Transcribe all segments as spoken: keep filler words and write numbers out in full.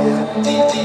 Deep in my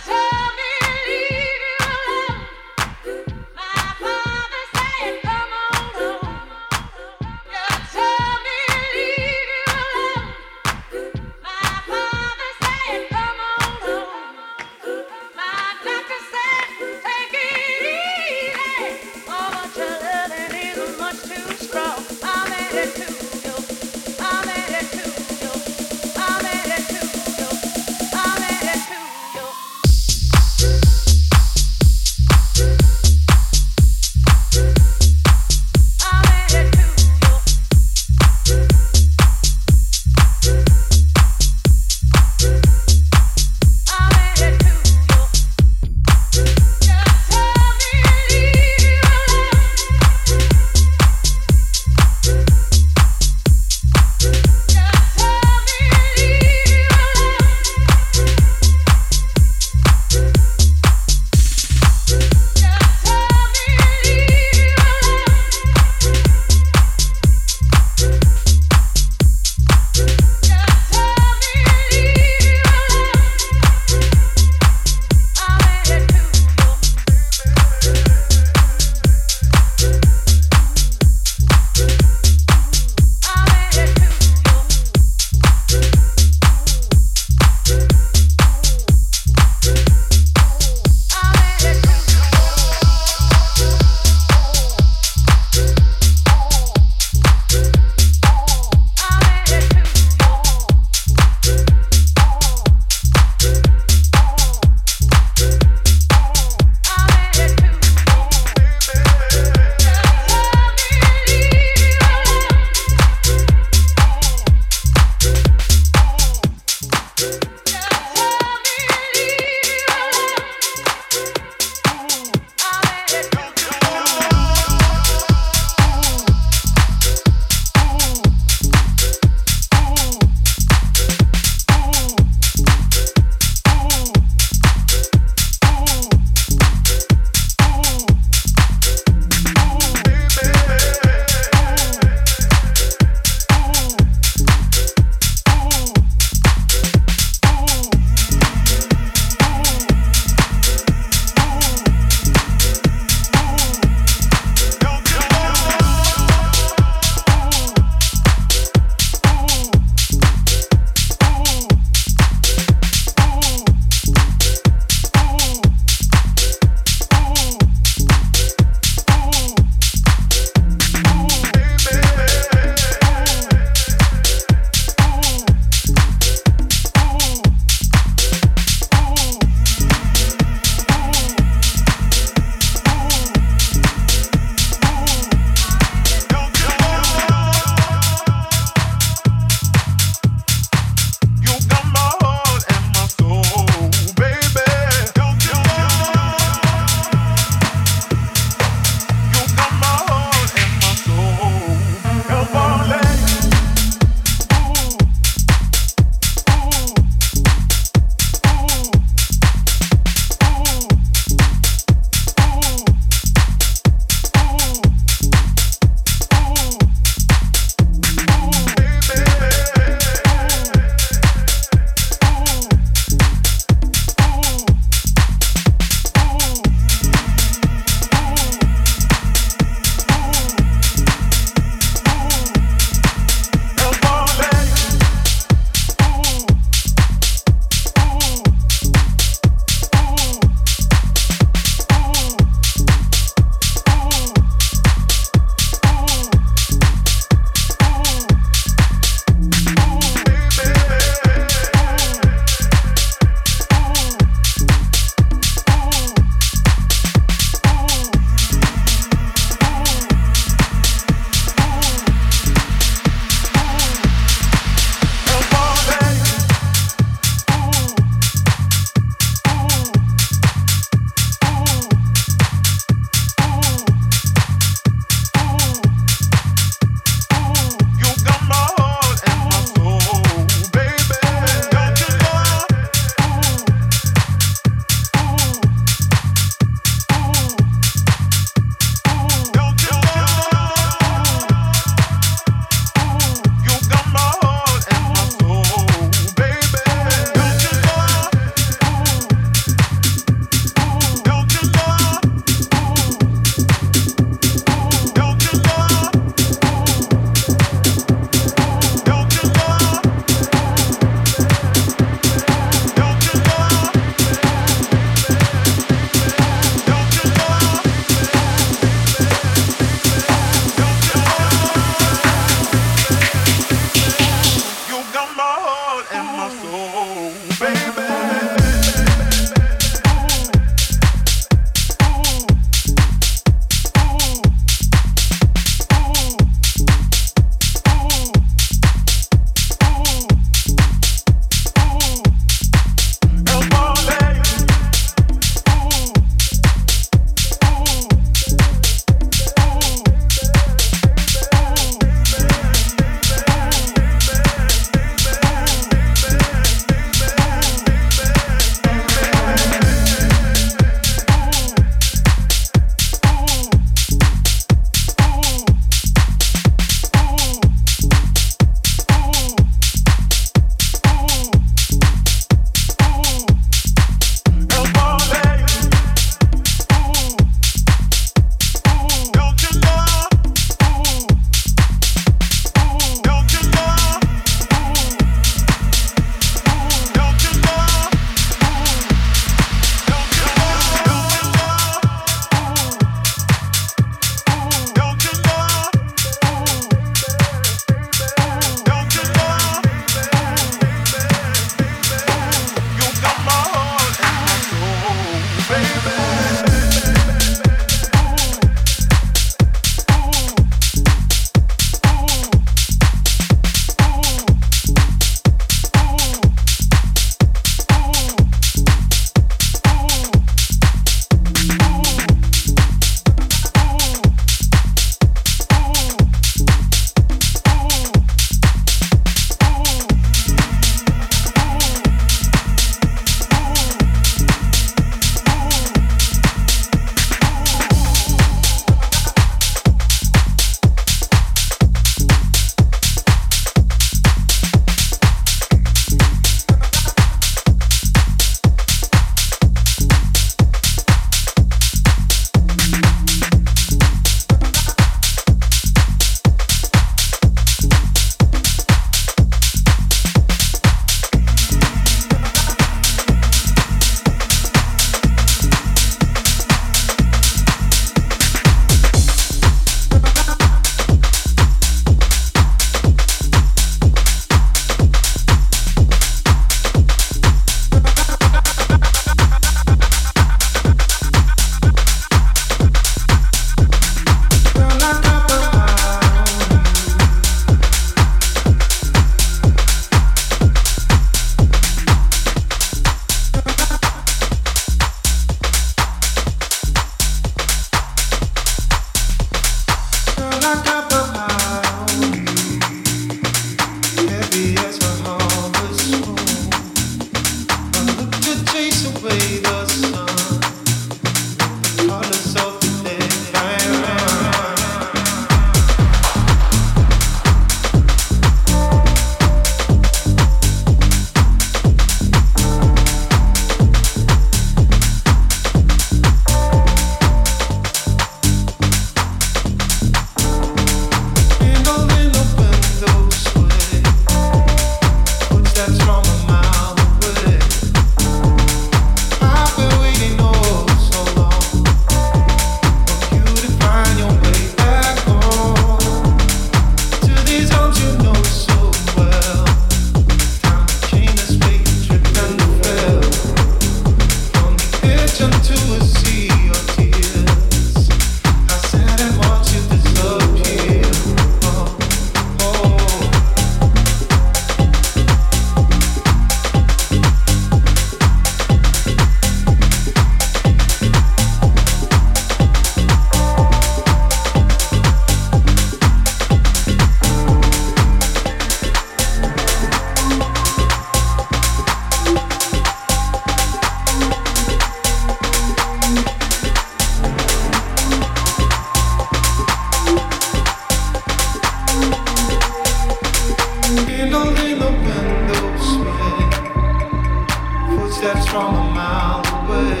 from a mile away.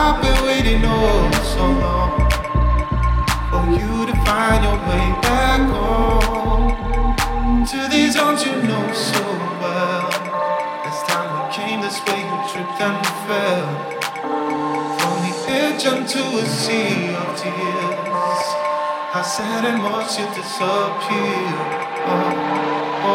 I've been waiting all so long for you to find your way back home, to these arms you know so well. Last time we came this way, you tripped and you fell from the edge onto a sea of tears. I sat and watched you disappear. Oh, oh, oh.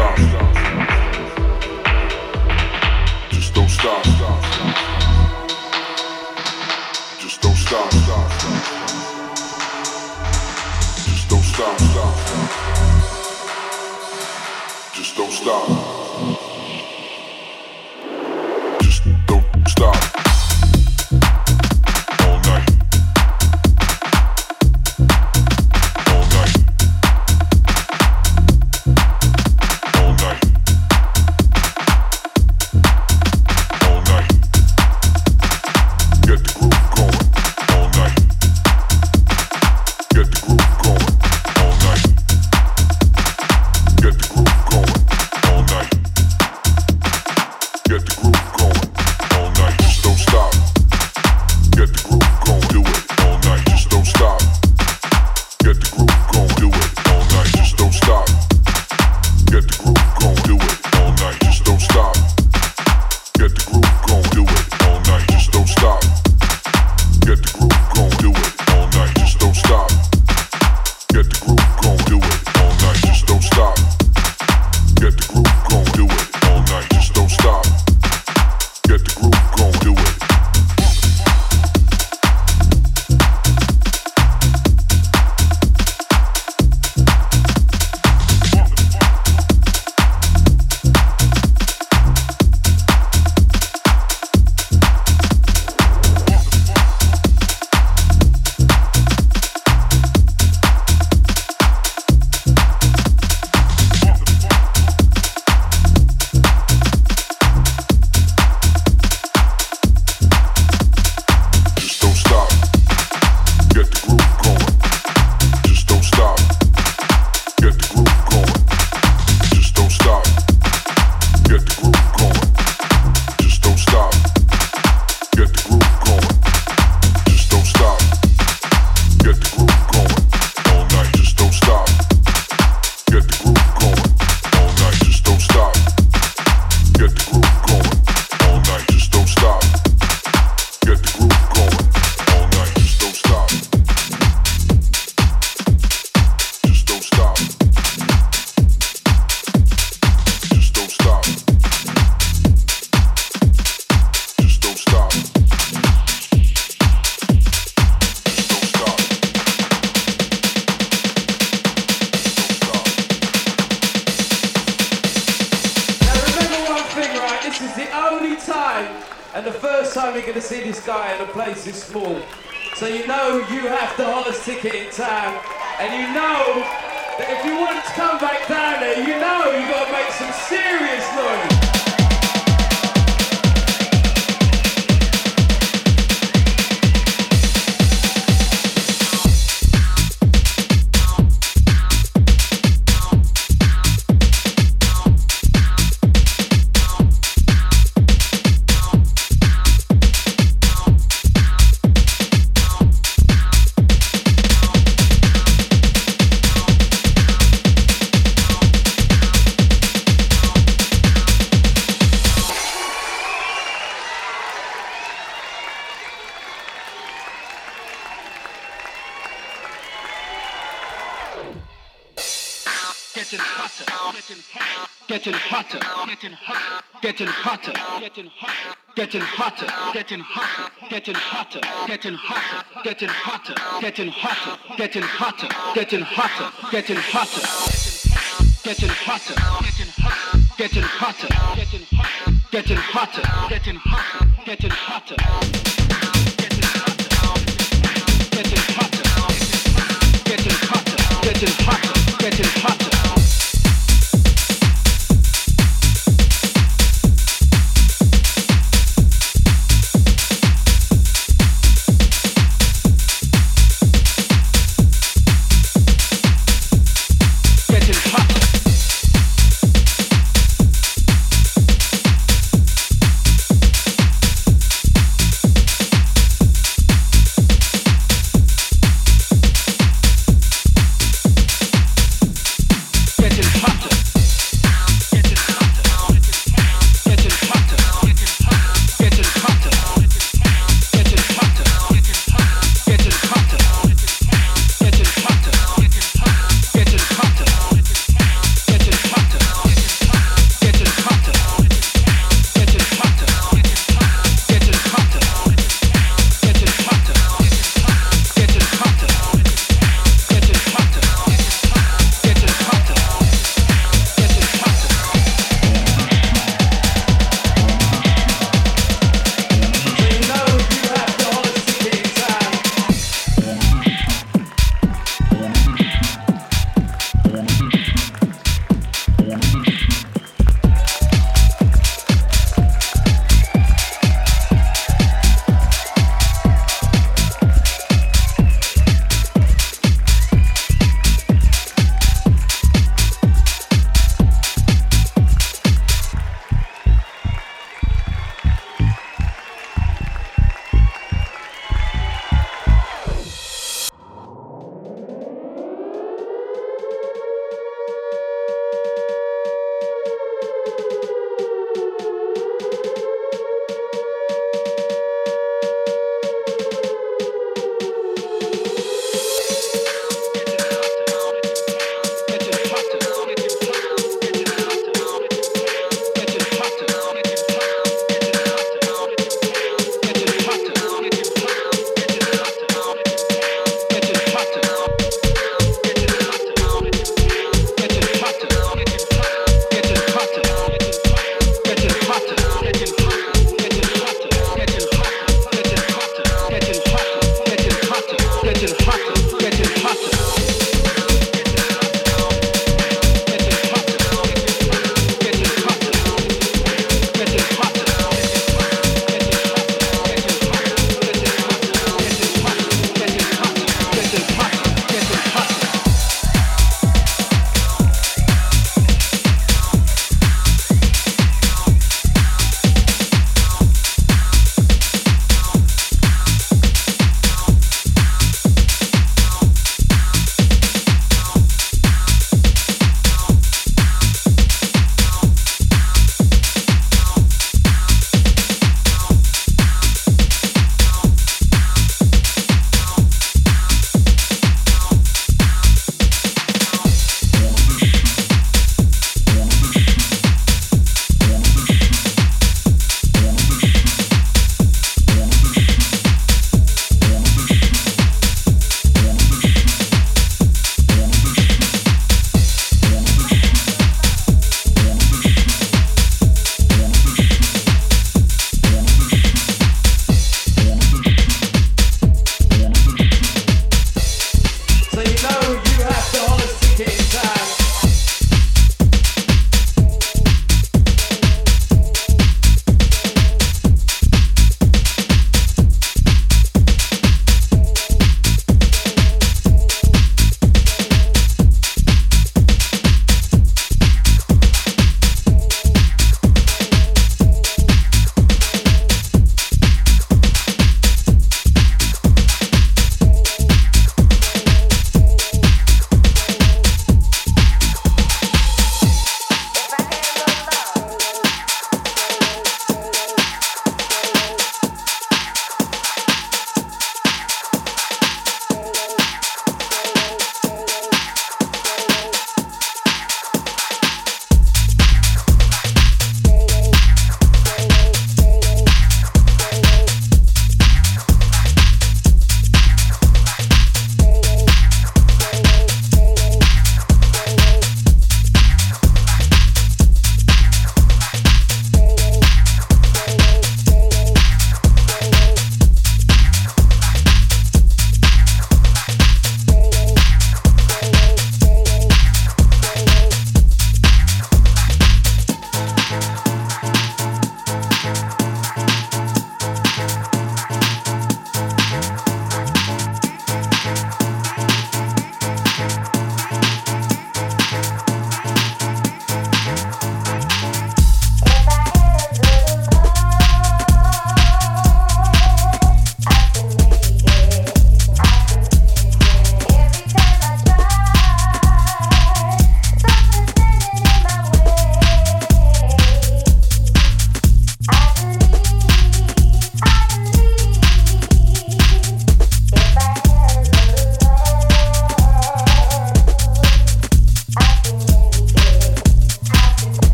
stop. Just don't stop. Just don't stop. Just don't stop. Just don't stop. Getting hotter, getting hotter, getting hotter, getting hotter, getting hotter, getting hotter, getting hotter, getting hotter, getting hotter, getting hotter, getting hotter, getting hotter, getting hotter, getting hotter, getting hotter, getting hotter, getting hotter, getting hotter, getting hotter, getting hotter, getting hotter. Getting hotter, getting hotter.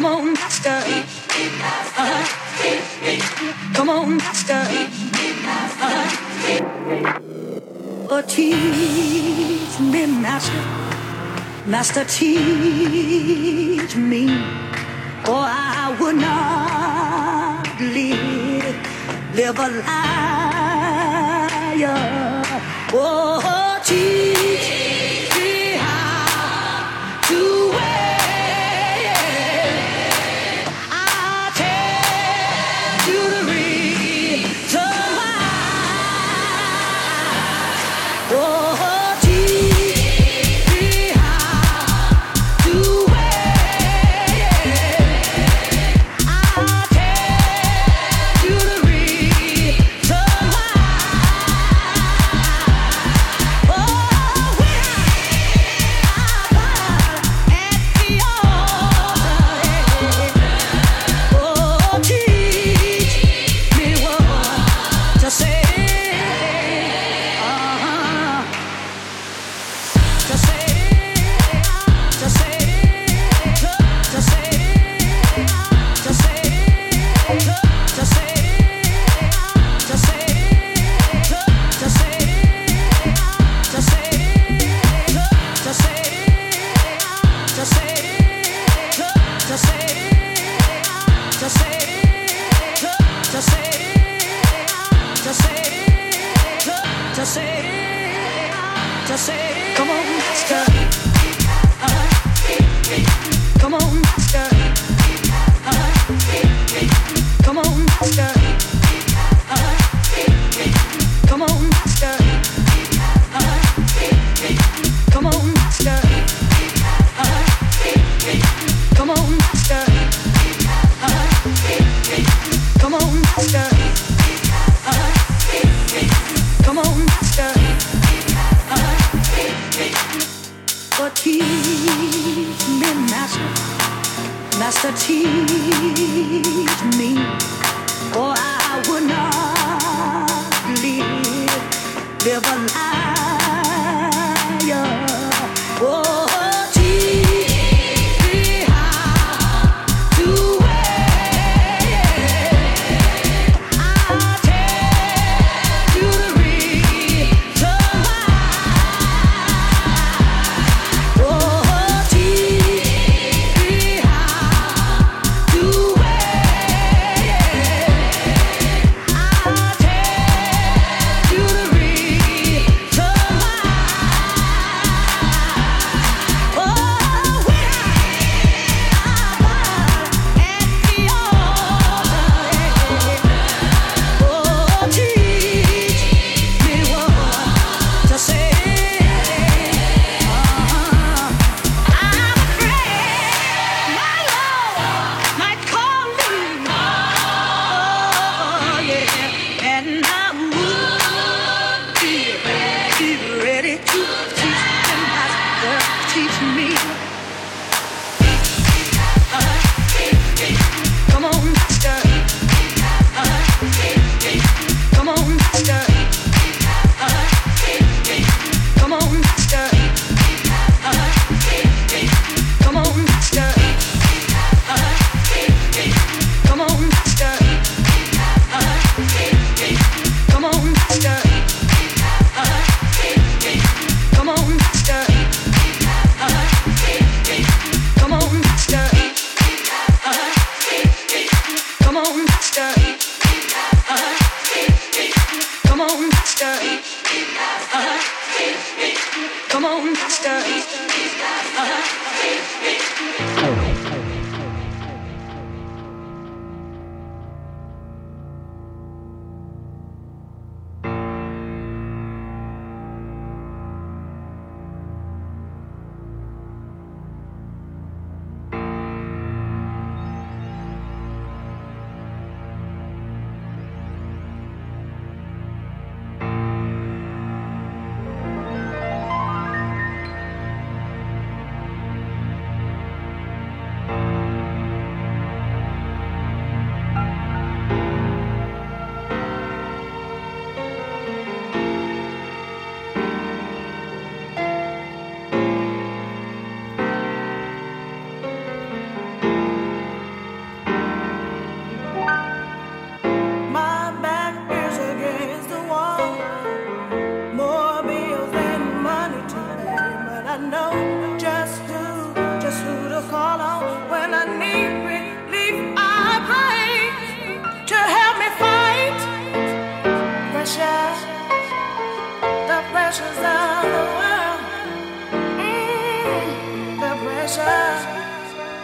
Come on, master. Uh-huh. Come on, master. Uh-huh. Oh, teach me, master. Master, teach me. Or I would not live, live a liar. Oh, teach. Come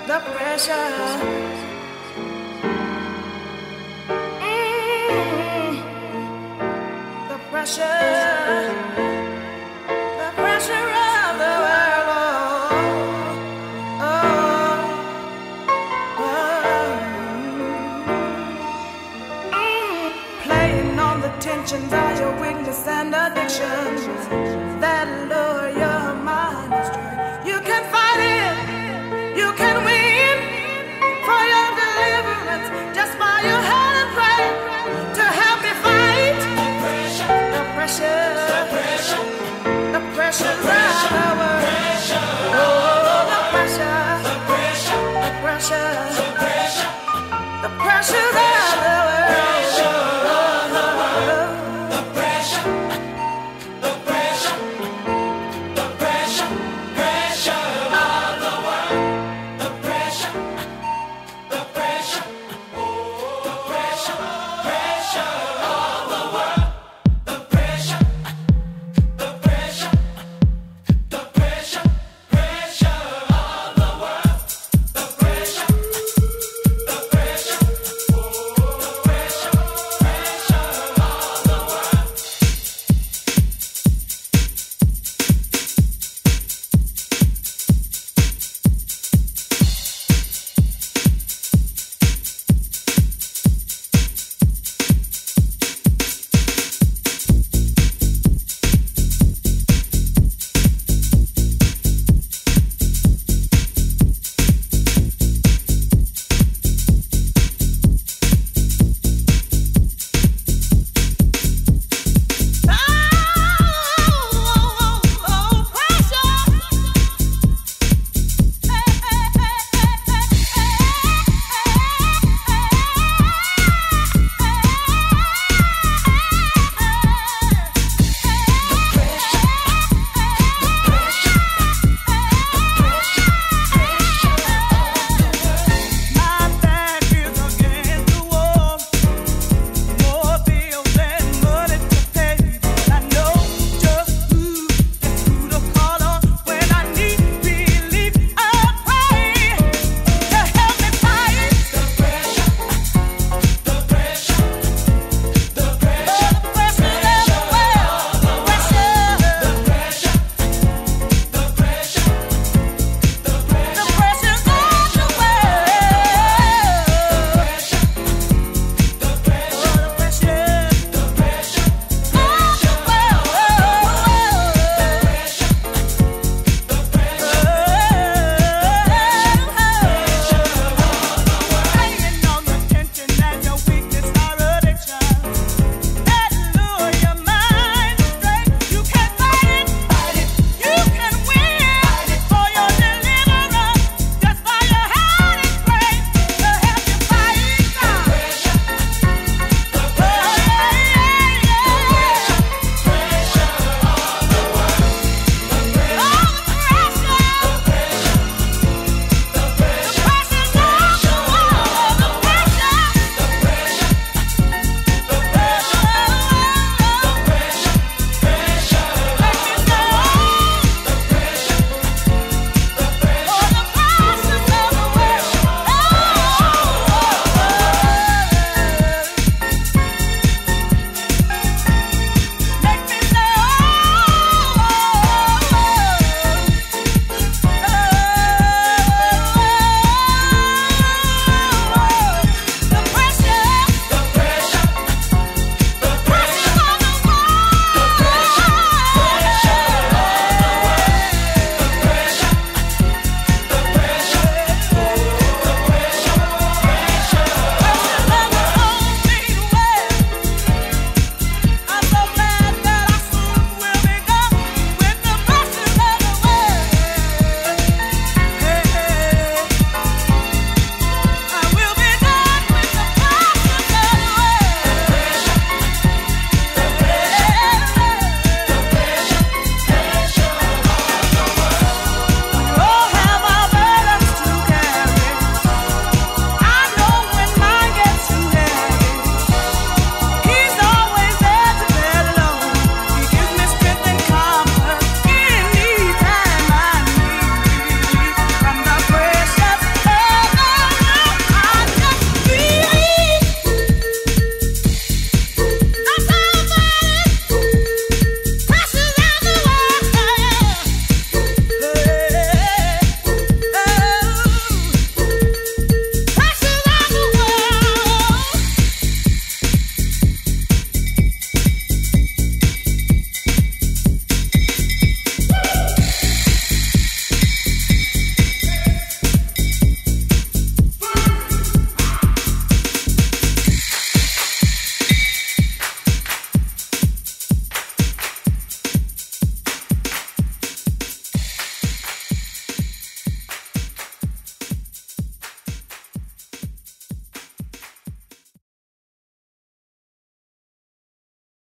the pressure. Pressure.